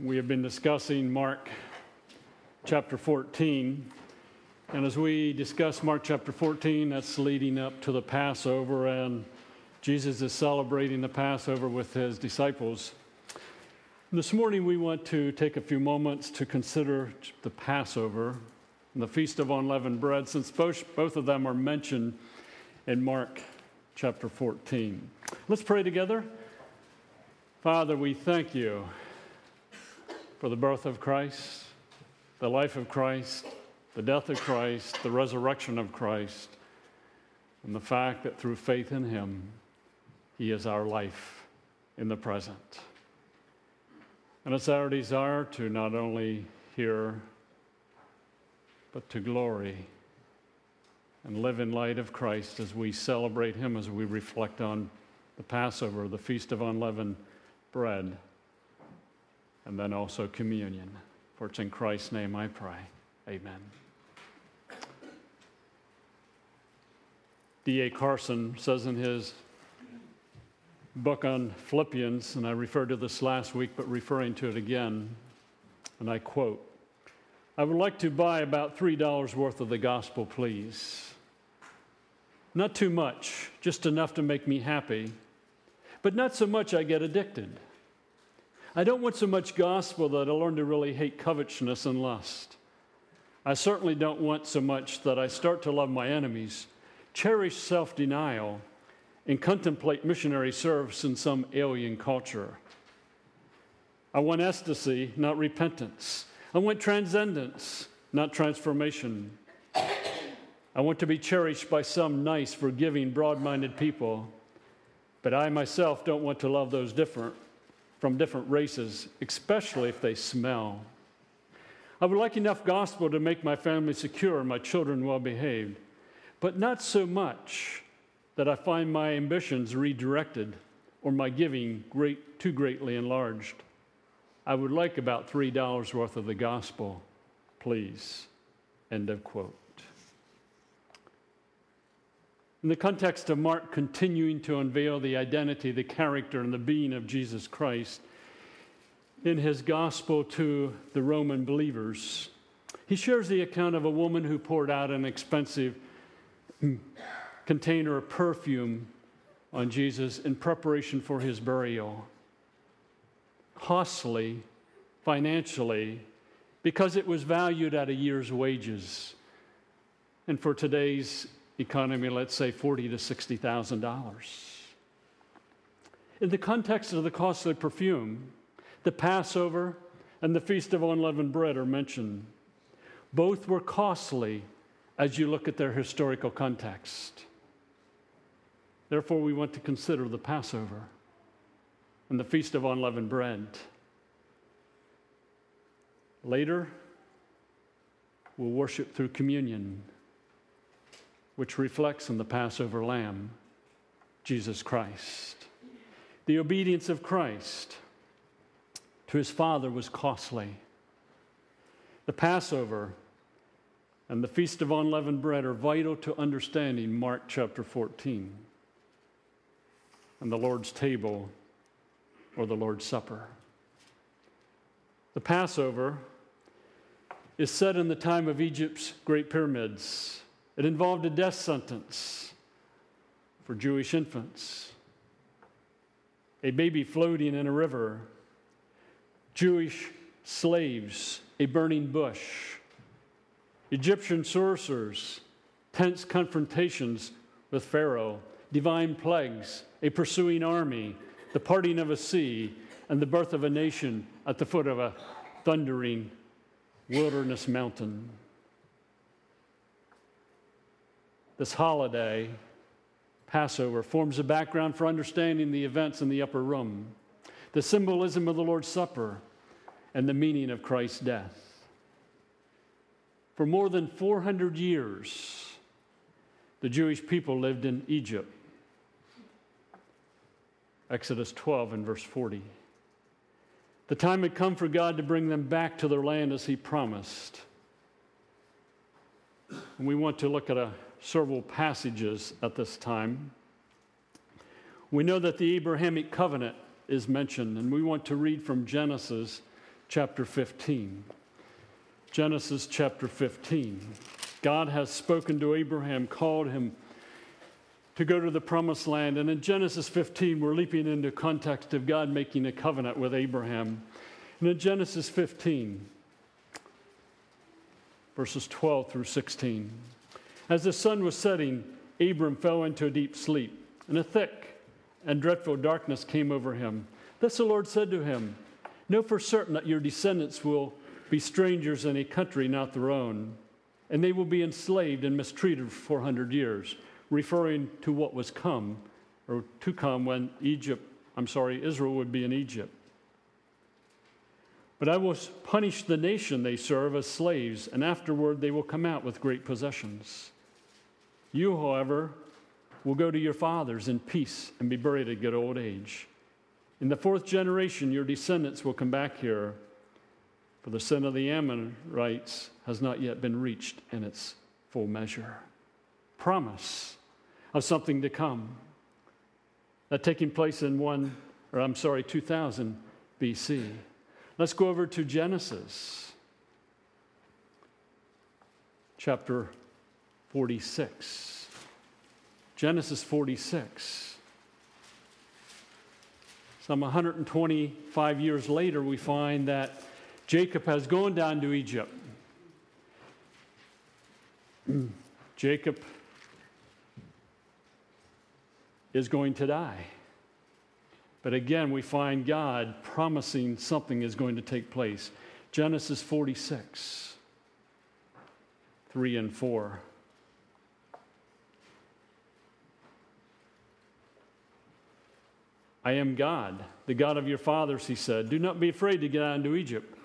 We have been discussing Mark chapter 14, and as we discuss Mark chapter 14, that's leading up to the Passover, and Jesus is celebrating the Passover with his disciples. This morning we want to take a few moments to consider the Passover and the Feast of Unleavened Bread, since both of them are mentioned in Mark chapter 14. Let's pray together. Father, we thank you for the birth of Christ, the life of Christ, the death of Christ, the resurrection of Christ, and the fact that through faith in him, he is our life in the present. And it's our desire to not only hear, but to glory and live in light of Christ as we celebrate him, as we reflect on the Passover, the Feast of Unleavened Bread, and then also communion. For it's in Christ's name I pray. Amen. D.A. Carson says in his book on Philippians, and I referred to this last week, but referring to it again, and I quote, "I would like to buy about $3 worth of the gospel, please. Not too much, just enough to make me happy, but not so much I get addicted. I don't want so much gospel that I learn to really hate covetousness and lust. I certainly don't want so much that I start to love my enemies, cherish self-denial, and contemplate missionary service in some alien culture. I want ecstasy, not repentance. I want transcendence, not transformation. I want to be cherished by some nice, forgiving, broad-minded people, but I myself don't want to love those different races, especially if they smell. I would like enough gospel to make my family secure and my children well-behaved, but not so much that I find my ambitions redirected or my giving too greatly enlarged. I would like about $3 worth of the gospel, please." End of quote. In the context of Mark continuing to unveil the identity, the character, and the being of Jesus Christ in his gospel to the Roman believers, he shares the account of a woman who poured out an expensive container of perfume on Jesus in preparation for his burial. Costly financially, because it was valued at a year's wages. And for today's economy, let's say $40,000 to $60,000. In the context of the costly perfume, the Passover and the Feast of Unleavened Bread are mentioned. Both were costly as you look at their historical context. Therefore, we want to consider the Passover and the Feast of Unleavened Bread. Later, we'll worship through communion, which reflects on the Passover Lamb, Jesus Christ. The obedience of Christ to his Father was costly. The Passover and the Feast of Unleavened Bread are vital to understanding Mark chapter 14 and the Lord's table, or the Lord's Supper. The Passover is set in the time of Egypt's Great Pyramids. It involved a death sentence for Jewish infants, a baby floating in a river, Jewish slaves, a burning bush, Egyptian sorcerers, tense confrontations with Pharaoh, divine plagues, a pursuing army, the parting of a sea, and the birth of a nation at the foot of a thundering wilderness mountain. This holiday, Passover, forms a background for understanding the events in the upper room, the symbolism of the Lord's Supper, and the meaning of Christ's death. For more than 400 years, the Jewish people lived in Egypt. Exodus 12 and verse 40. The time had come for God to bring them back to their land as he promised. And we want to look at several passages at this time. We know that the Abrahamic covenant is mentioned, and we want to read from Genesis chapter 15. Genesis chapter 15. God has spoken to Abraham, called him to go to the promised land. And in Genesis 15, we're leaping into context of God making a covenant with Abraham. And in Genesis 15, verses 12 through 16, as the sun was setting, Abram fell into a deep sleep, and a thick and dreadful darkness came over him. Thus the Lord said to him, "Know for certain that your descendants will be strangers in a country not their own, and they will be enslaved and mistreated for 400 years, referring to what was come, or to come when Israel would be in Egypt. But I will punish the nation they serve as slaves, and afterward they will come out with great possessions. You, however, will go to your fathers in peace and be buried at good old age. In the fourth generation, your descendants will come back here, for the sin of the Amorites has not yet been reached in its full measure." Promise of something to come. That taking place in 2000 BC. Let's go over to Genesis chapter 46. Genesis 46. Some 125 years later, we find that Jacob has gone down to Egypt. Jacob is going to die. But again, we find God promising something is going to take place. Genesis 46, 3 and 4. "I am God, the God of your fathers," he said. "Do not be afraid to go down to Egypt,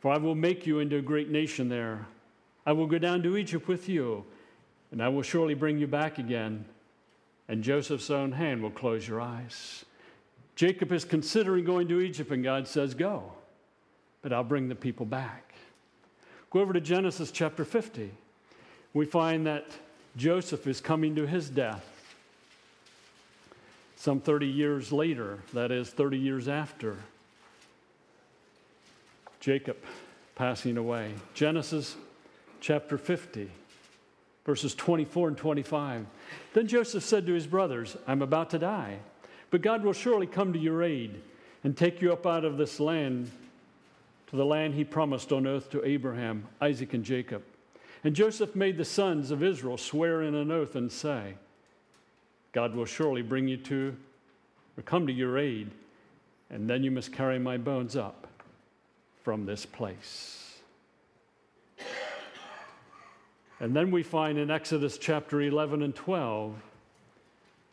for I will make you into a great nation there. I will go down to Egypt with you, and I will surely bring you back again, and Joseph's own hand will close your eyes." Jacob is considering going to Egypt, and God says, "Go, but I'll bring the people back." Go over to Genesis chapter 50. We find that Joseph is coming to his death some 30 years later, that is 30 years after Jacob passing away. Genesis chapter 50, verses 24 and 25. "Then Joseph said to his brothers, 'I'm about to die, but God will surely come to your aid and take you up out of this land to the land he promised on oath to Abraham, Isaac, and Jacob.' And Joseph made the sons of Israel swear in an oath and say, 'God will surely bring you to, or come to your aid, and then you must carry my bones up from this place.'" And then we find in Exodus chapter 11 and 12,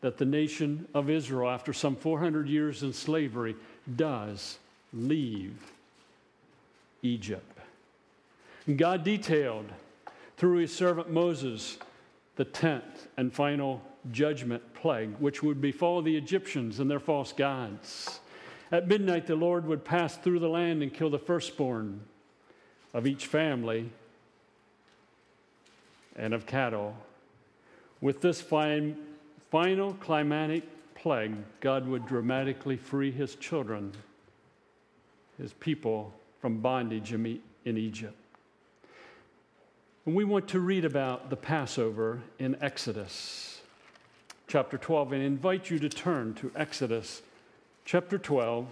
that the nation of Israel, after some 400 years in slavery, does leave Egypt. And God detailed through his servant Moses the 10th and final judgment plague, which would befall the Egyptians and their false gods. At midnight, the Lord would pass through the land and kill the firstborn of each family and of cattle. With this final climatic plague, God would dramatically free his children, his people, from bondage in Egypt. And we want to read about the Passover in Exodus chapter 12, and invite you to turn to Exodus chapter 12,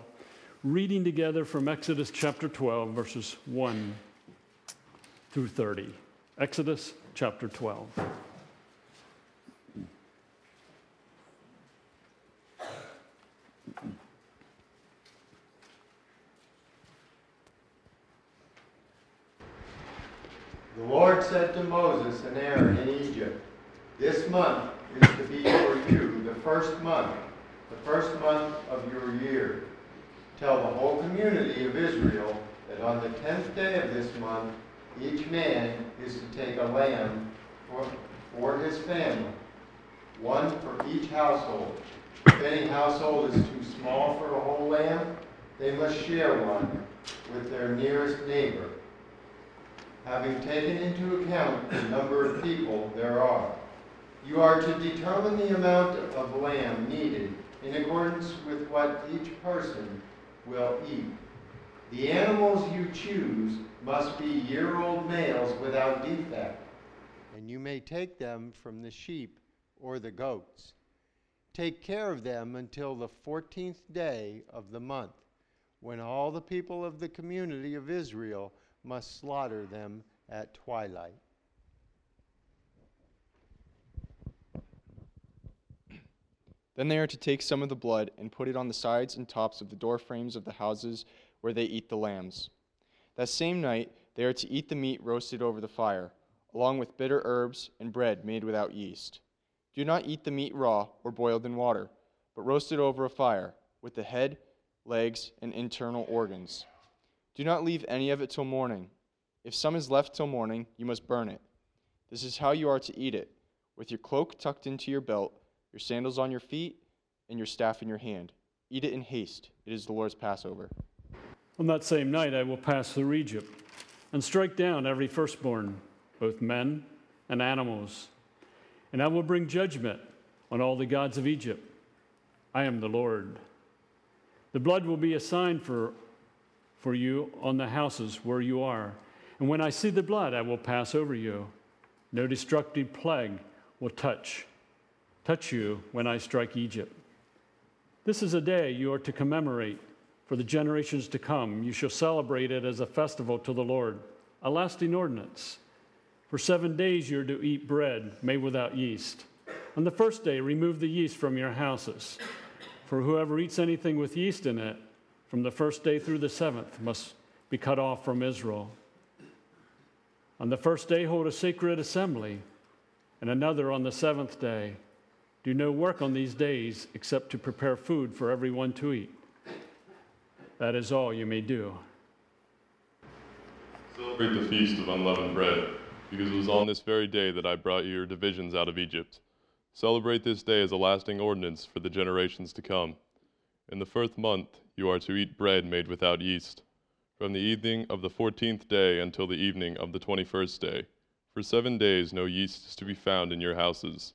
reading together from Exodus chapter 12, verses 1 through 30. Exodus chapter 12. "The Lord said to Moses and Aaron in Egypt, 'This month is to be for you the first month of your year. Tell the whole community of Israel that on the 10th day of this month, each man is to take a lamb for his family, one for each household. If any household is too small for a whole lamb, they must share one with their nearest neighbor, having taken into account the number of people there are. You are to determine the amount of lamb needed in accordance with what each person will eat. The animals you choose must be year-old males without defect, and you may take them from the sheep or the goats. Take care of them until the 14th day of the month, when all the people of the community of Israel must slaughter them at twilight. Then they are to take some of the blood and put it on the sides and tops of the door frames of the houses where they eat the lambs. That same night they are to eat the meat roasted over the fire, along with bitter herbs and bread made without yeast. Do not eat the meat raw or boiled in water, but roast it over a fire, with the head, legs, and internal organs. Do not leave any of it till morning. If some is left till morning, you must burn it. This is how you are to eat it, with your cloak tucked into your belt, your sandals on your feet, and your staff in your hand. Eat it in haste. It is the Lord's Passover. On that same night I will pass through Egypt, and strike down every firstborn, both men and animals. And I will bring judgment on all the gods of Egypt. I am the Lord. The blood will be a sign for you on the houses where you are. And when I see the blood, I will pass over you. No destructive plague will touch you when I strike Egypt. This is a day you are to commemorate for the generations to come. You shall celebrate it as a festival to the Lord, a lasting ordinance. For 7 days you are to eat bread made without yeast. On the first day, remove the yeast from your houses. For whoever eats anything with yeast in it, from the first day through the seventh, must be cut off from Israel. On the first day, hold a sacred assembly, and another on the seventh day. Do no work on these days except to prepare food for everyone to eat. That is all you may do. Celebrate the Feast of Unleavened Bread, because it was on this very day that I brought you your divisions out of Egypt. Celebrate this day as a lasting ordinance for the generations to come. In the first month you are to eat bread made without yeast, from the evening of the 14th day until the evening of the 21st day. For 7 days no yeast is to be found in your houses,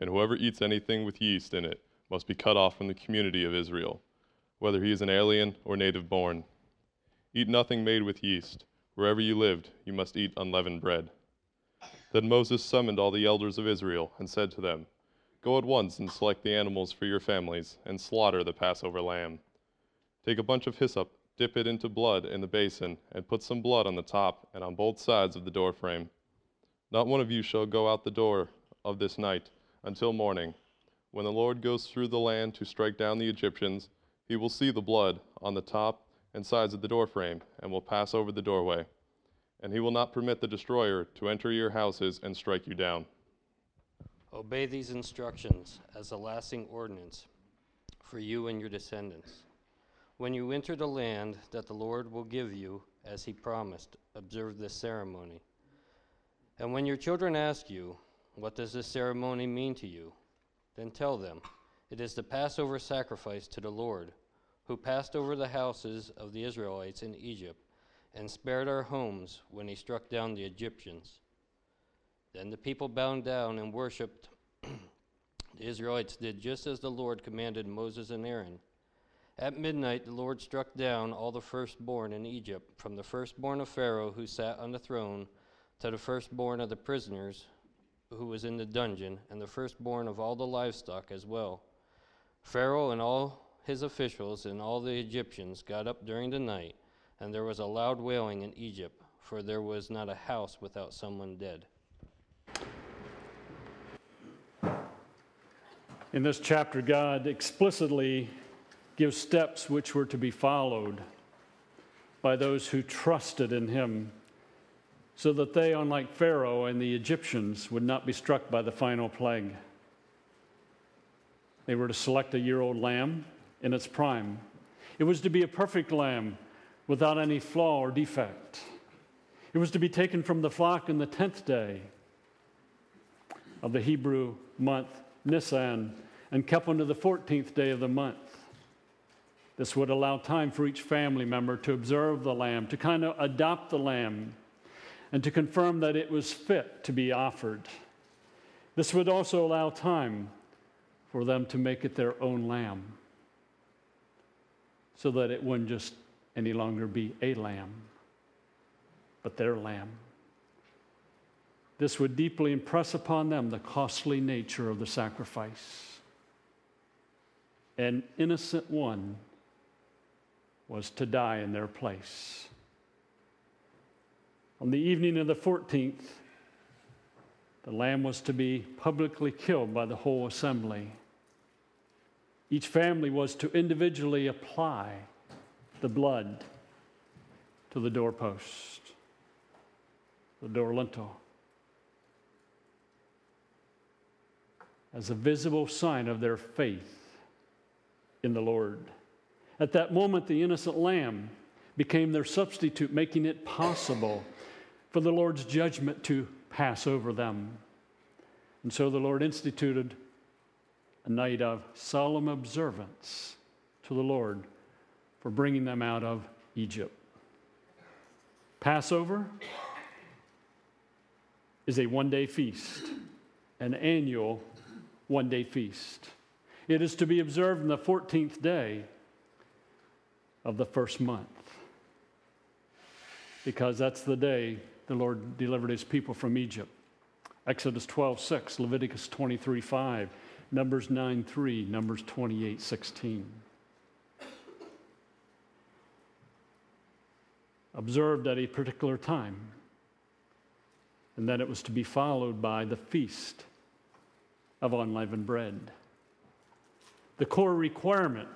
and whoever eats anything with yeast in it must be cut off from the community of Israel, whether he is an alien or native born. Eat nothing made with yeast. Wherever you lived, you must eat unleavened bread. Then Moses summoned all the elders of Israel and said to them, Go at once and select the animals for your families and slaughter the Passover lamb. Take a bunch of hyssop, dip it into blood in the basin, and put some blood on the top and on both sides of the door frame. Not one of you shall go out the door of this night until morning. When the Lord goes through the land to strike down the Egyptians, he will see the blood on the top and sides of the doorframe, and will pass over the doorway. And he will not permit the destroyer to enter your houses and strike you down. Obey these instructions as a lasting ordinance for you and your descendants. When you enter the land that the Lord will give you, as he promised, observe this ceremony. And when your children ask you, What does this ceremony mean to you? Then tell them, It is the Passover sacrifice to the Lord, who passed over the houses of the Israelites in Egypt and spared our homes when he struck down the Egyptians. Then the people bowed down and worshipped. The Israelites did just as the Lord commanded Moses and Aaron. At midnight the Lord struck down all the firstborn in Egypt, from the firstborn of Pharaoh who sat on the throne to the firstborn of the prisoners who was in the dungeon, and the firstborn of all the livestock as well. Pharaoh and all his officials and all the Egyptians got up during the night, and there was a loud wailing in Egypt, for there was not a house without someone dead. In this chapter, God explicitly gives steps which were to be followed by those who trusted in him, so that they, unlike Pharaoh and the Egyptians, would not be struck by the final plague. They were to select a year-old lamb in its prime. It was to be a perfect lamb without any flaw or defect. It was to be taken from the flock on the 10th day of the Hebrew month, Nisan, and kept unto the 14th day of the month. This would allow time for each family member to observe the lamb, to kind of adopt the lamb, and to confirm that it was fit to be offered. This would also allow time for them to make it their own lamb, so that it wouldn't just any longer be a lamb, but their lamb. This would deeply impress upon them the costly nature of the sacrifice. An innocent one was to die in their place. On the evening of the 14th, the lamb was to be publicly killed by the whole assembly. Each family was to individually apply the blood to the doorpost, the door lintel, as a visible sign of their faith in the Lord. At that moment, the innocent lamb became their substitute, making it possible for the Lord's judgment to pass over them. And so the Lord instituted a night of solemn observance to the Lord for bringing them out of Egypt. Passover is a one-day feast, an annual one-day feast. It is to be observed on the 14th day of the first month, because that's the day the Lord delivered his people from Egypt. Exodus 12:6, Leviticus 23:5, Numbers 9:3, Numbers 28:16. Observed at a particular time, and then it was to be followed by the Feast of Unleavened Bread. The core requirement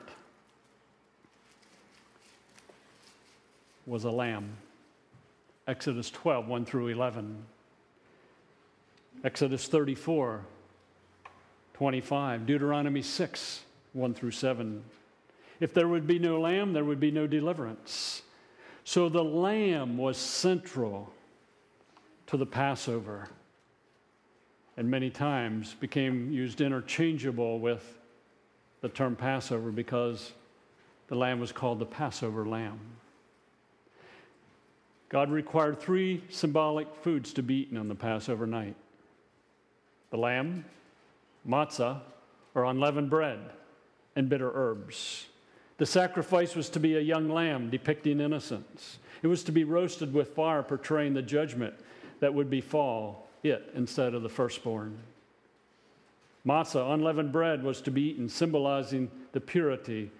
was a lamb. Exodus 12, 1 through 11. Exodus 34, 25. Deuteronomy 6, 1 through 7. If there would be no lamb, there would be no deliverance. So the lamb was central to the Passover, and many times became used interchangeable with the term Passover, because the lamb was called the Passover lamb. God required three symbolic foods to be eaten on the Passover night: the lamb, matzah, or unleavened bread, and bitter herbs. The sacrifice was to be a young lamb depicting innocence. It was to be roasted with fire, portraying the judgment that would befall it instead of the firstborn. Matzah, unleavened bread, was to be eaten, symbolizing the purity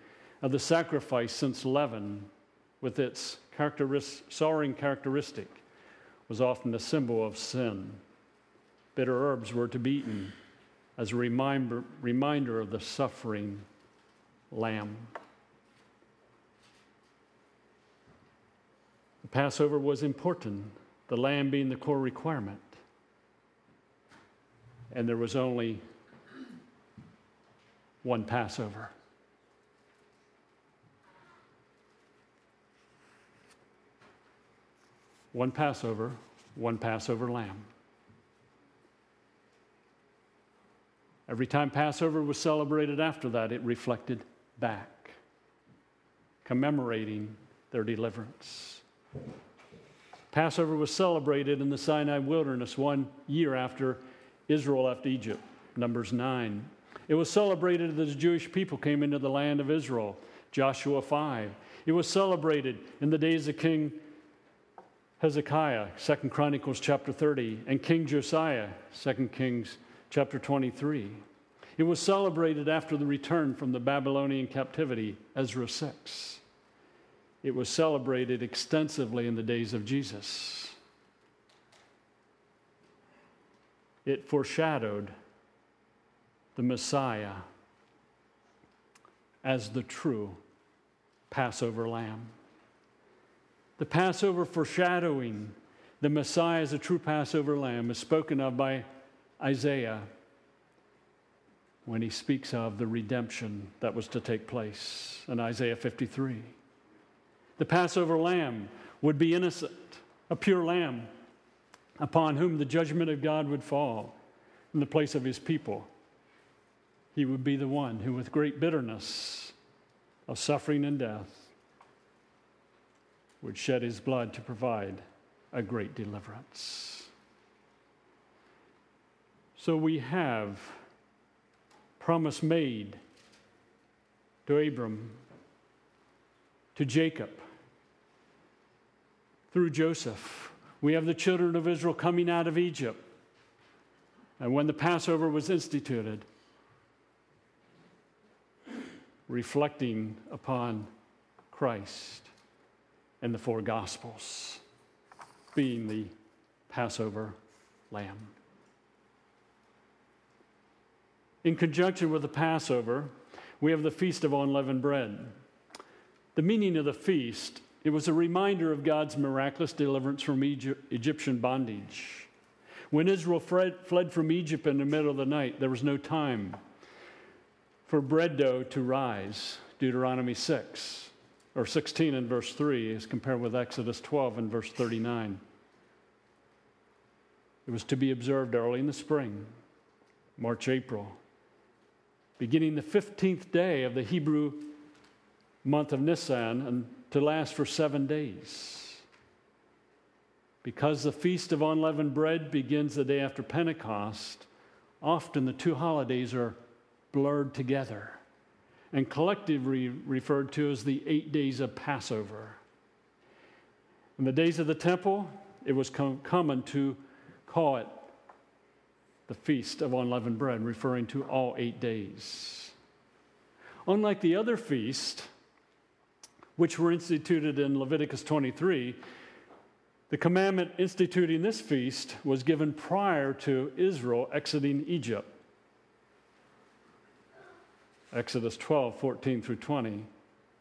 of the sacrifice, since leaven, with its souring characteristic, was often a symbol of sin. Bitter herbs were to be eaten as a reminder of the suffering lamb. The Passover was important, the lamb being the core requirement. And there was only one Passover. One Passover lamb. Every time Passover was celebrated after that, it reflected back, commemorating their deliverance. Passover was celebrated in the Sinai wilderness 1 year after Israel left Egypt, Numbers 9. It was celebrated as the Jewish people came into the land of Israel, Joshua 5. It was celebrated in the days of King Hezekiah, 2 Chronicles chapter 30, and King Josiah, 2 Kings chapter 23. It was celebrated after the return from the Babylonian captivity, Ezra 6. It was celebrated extensively in the days of Jesus. It foreshadowed the Messiah as the true Passover lamb. The Passover foreshadowing the Messiah as a true Passover lamb is spoken of by Isaiah when he speaks of the redemption that was to take place in Isaiah 53. The Passover lamb would be innocent, a pure lamb upon whom the judgment of God would fall in the place of his people. He would be the one who, with great bitterness of suffering and death, would shed his blood to provide a great deliverance. So we have promise made to Abram, to Jacob, through Joseph. We have the children of Israel coming out of Egypt. And when the Passover was instituted, reflecting upon Christ and the four Gospels being the Passover Lamb. In conjunction with the Passover, we have the Feast of Unleavened Bread. The meaning of the feast, it was a reminder of God's miraculous deliverance from Egyptian bondage. When Israel fled from Egypt in the middle of the night, there was no time for bread dough to rise, Deuteronomy 6, or 16 and verse 3, as compared with Exodus 12 and verse 39. It was to be observed early in the spring, March, April, beginning the 15th day of the Hebrew month of Nisan, and to last for 7 days. Because the Feast of Unleavened Bread begins the day after Pentecost, often the two holidays are blurred together and collectively referred to as the 8 days of Passover. In the days of the temple, it was common to call it the Feast of Unleavened Bread, referring to all 8 days. Unlike the other feasts, which were instituted in Leviticus 23, the commandment instituting this feast was given prior to Israel exiting Egypt. Exodus 12, 14 through 20.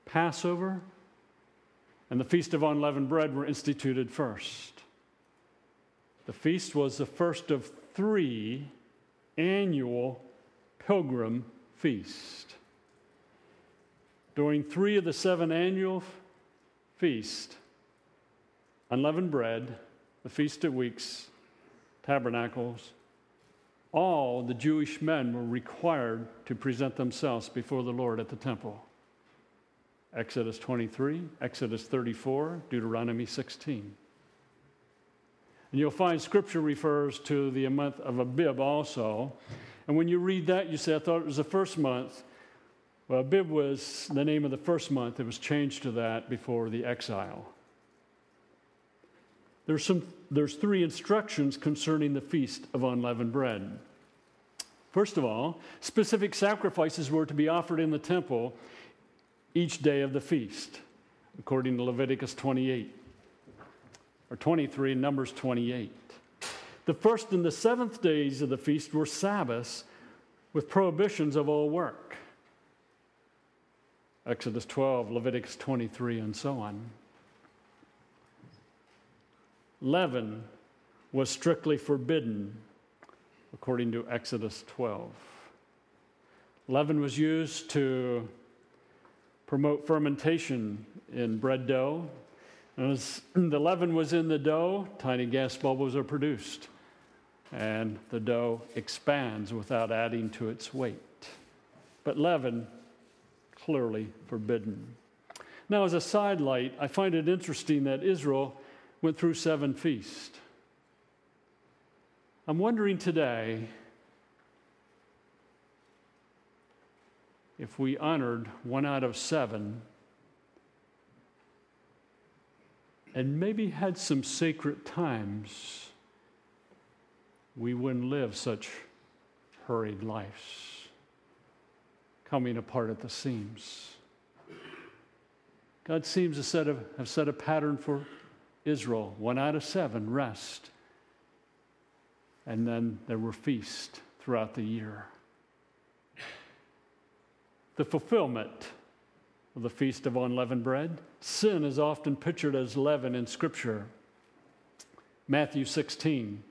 Passover and the Feast of Unleavened Bread were instituted first. The feast was the first of three annual pilgrim feasts. During three of the seven annual feasts, unleavened bread, the Feast of Weeks, Tabernacles, all the Jewish men were required to present themselves before the Lord at the temple. Exodus 23, Exodus 34, Deuteronomy 16. And you'll find Scripture refers to the month of Abib also. And when you read that, you say, I thought it was the first month. Well, Abib was the name of the first month. It was changed to that before the exile. There's three instructions concerning the Feast of Unleavened Bread. First of all, specific sacrifices were to be offered in the temple each day of the feast, according to Leviticus 28. Or 23 in Numbers 28. The first and the seventh days of the feast were Sabbaths with prohibitions of all work. Exodus 12, Leviticus 23, and so on. Leaven was strictly forbidden, according to Exodus 12. Leaven was used to promote fermentation in bread dough. And as the leaven was in the dough, tiny gas bubbles are produced, and the dough expands without adding to its weight. But leaven, clearly forbidden. Now, as a sidelight, I find it interesting that Israel went through seven feasts. I'm wondering today if we honored one out of seven and maybe had some sacred times, we wouldn't live such hurried lives, coming apart at the seams. God seems to have set a pattern for Israel. One out of seven, rest. And then there were feasts throughout the year. The fulfillment of the Feast of Unleavened Bread. Sin is often pictured as leaven in Scripture. Matthew 16,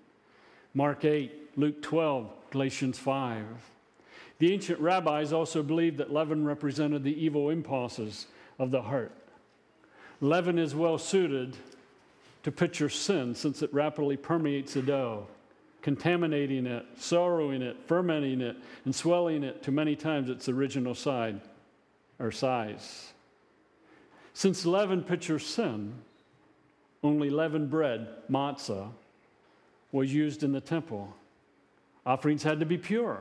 Mark 8, Luke 12, Galatians 5. The ancient rabbis also believed that leaven represented the evil impulses of the heart. Leaven is well suited to picture sin since it rapidly permeates the dough, contaminating it, sorrowing it, fermenting it, and swelling it to many times its original size. Since leaven pictures sin, only leavened bread, matzah, was used in the temple. Offerings had to be pure,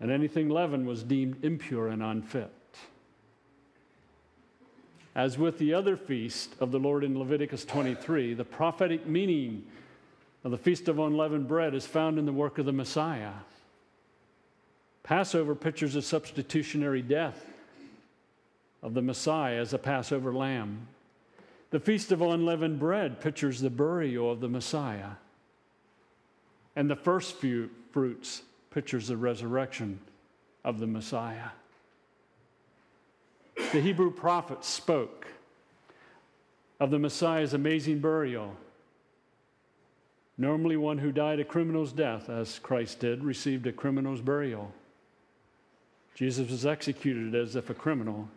and anything leavened was deemed impure and unfit. As with the other feast of the Lord in Leviticus 23, the prophetic meaning of the Feast of Unleavened Bread is found in the work of the Messiah. Passover pictures the substitutionary death of the Messiah as a Passover lamb. The Feast of Unleavened Bread pictures the burial of the Messiah. And the first few fruits pictures the resurrection of the Messiah. The Hebrew prophets spoke of the Messiah's amazing burial. Normally one who died a criminal's death, as Christ did, received a criminal's burial. Jesus was executed as if a criminal,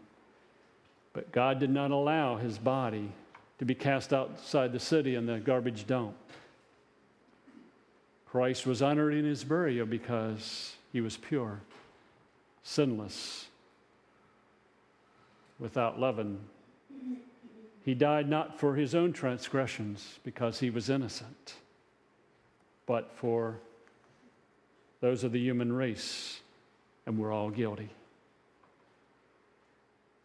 but God did not allow his body to be cast outside the city in the garbage dump. Christ was honored in his burial because he was pure, sinless, without leaven. He died not for his own transgressions because he was innocent, but for those of the human race, and we're all guilty.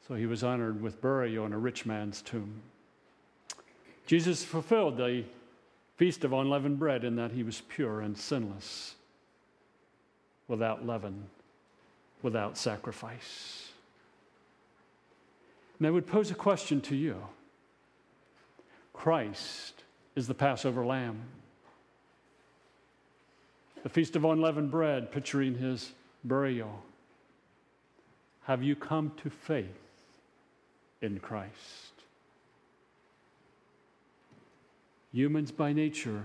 So he was honored with burial in a rich man's tomb. Jesus fulfilled the Feast of Unleavened Bread in that he was pure and sinless, without leaven, without sacrifice. And I would pose a question to you. Christ is the Passover lamb. The Feast of Unleavened Bread, picturing his burial. Have you come to faith in Christ? Humans by nature,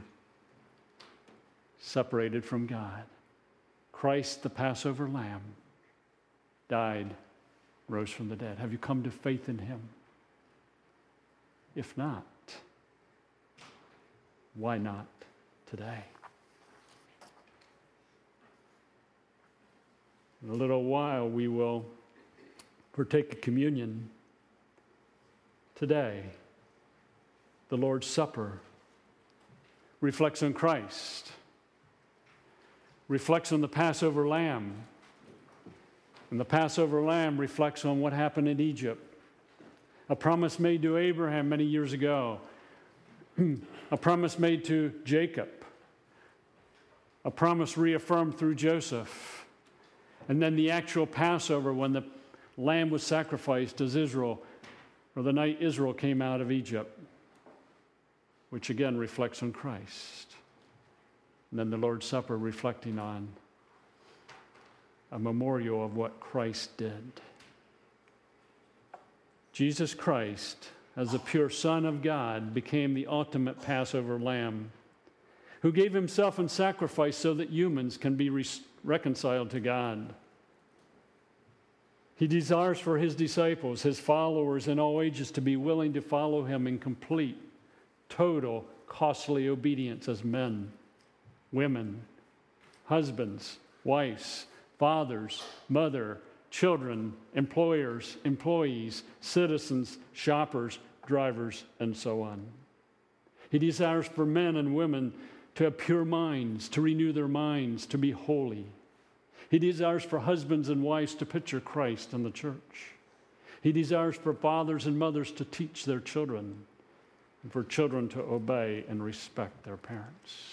separated from God. Christ, the Passover lamb, died, rose from the dead. Have you come to faith in him? If not, why not today? In a little while, we will partake of communion. Today, the Lord's Supper reflects on Christ, reflects on the Passover lamb. And the Passover lamb reflects on what happened in Egypt. A promise made to Abraham many years ago. A promise made to Jacob. A promise reaffirmed through Joseph. And then the actual Passover when the lamb was sacrificed as Israel, or the night Israel came out of Egypt, which again reflects on Christ. And then the Lord's Supper reflecting on a memorial of what Christ did. Jesus Christ, as the pure Son of God, became the ultimate Passover lamb who gave himself in sacrifice so that humans can be reconciled to God. He desires for his disciples, his followers in all ages, to be willing to follow him in complete, total, costly obedience as men, women, husbands, wives, fathers, mother, children, employers, employees, citizens, shoppers, drivers, and so on. He desires for men and women to have pure minds, to renew their minds, to be holy. He desires for husbands and wives to picture Christ and the church. He desires for fathers and mothers to teach their children, and for children to obey and respect their parents.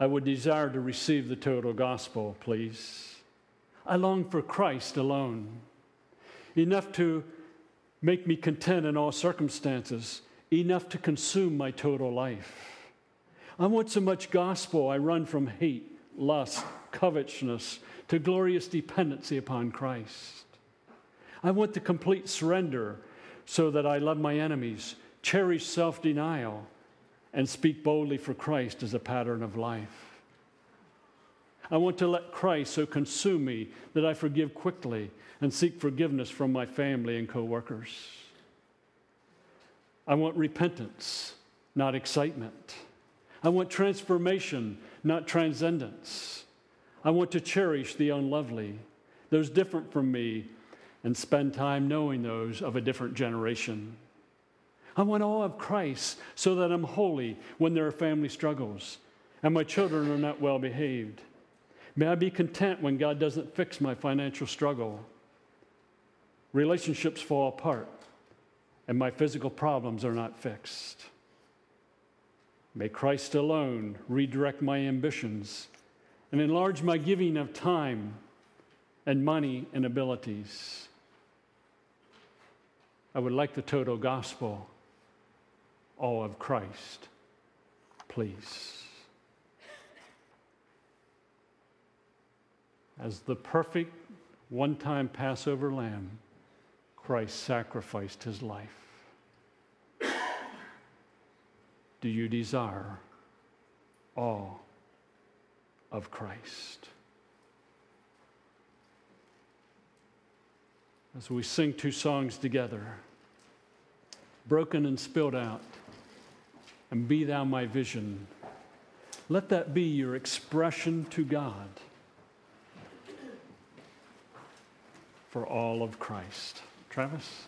I would desire to receive the total gospel, please. I long for Christ alone, enough to make me content in all circumstances, enough to consume my total life. I want so much gospel, I run from hate, lust, covetousness, to glorious dependency upon Christ. I want the complete surrender so that I love my enemies, cherish self-denial, and speak boldly for Christ as a pattern of life. I want to let Christ so consume me that I forgive quickly and seek forgiveness from my family and co-workers. I want repentance, not excitement. I want transformation, not transcendence. I want to cherish the unlovely, those different from me, and spend time knowing those of a different generation. I want all of Christ so that I'm holy when there are family struggles and my children are not well behaved. May I be content when God doesn't fix my financial struggle. Relationships fall apart, and my physical problems are not fixed. May Christ alone redirect my ambitions and enlarge my giving of time and money and abilities. I would like the total gospel, all of Christ, please. As the perfect one-time Passover lamb, Christ sacrificed his life. Do you desire all of Christ? As we sing two songs together, broken and spilled out, and be thou my vision, let that be your expression to God for all of Christ. Travis?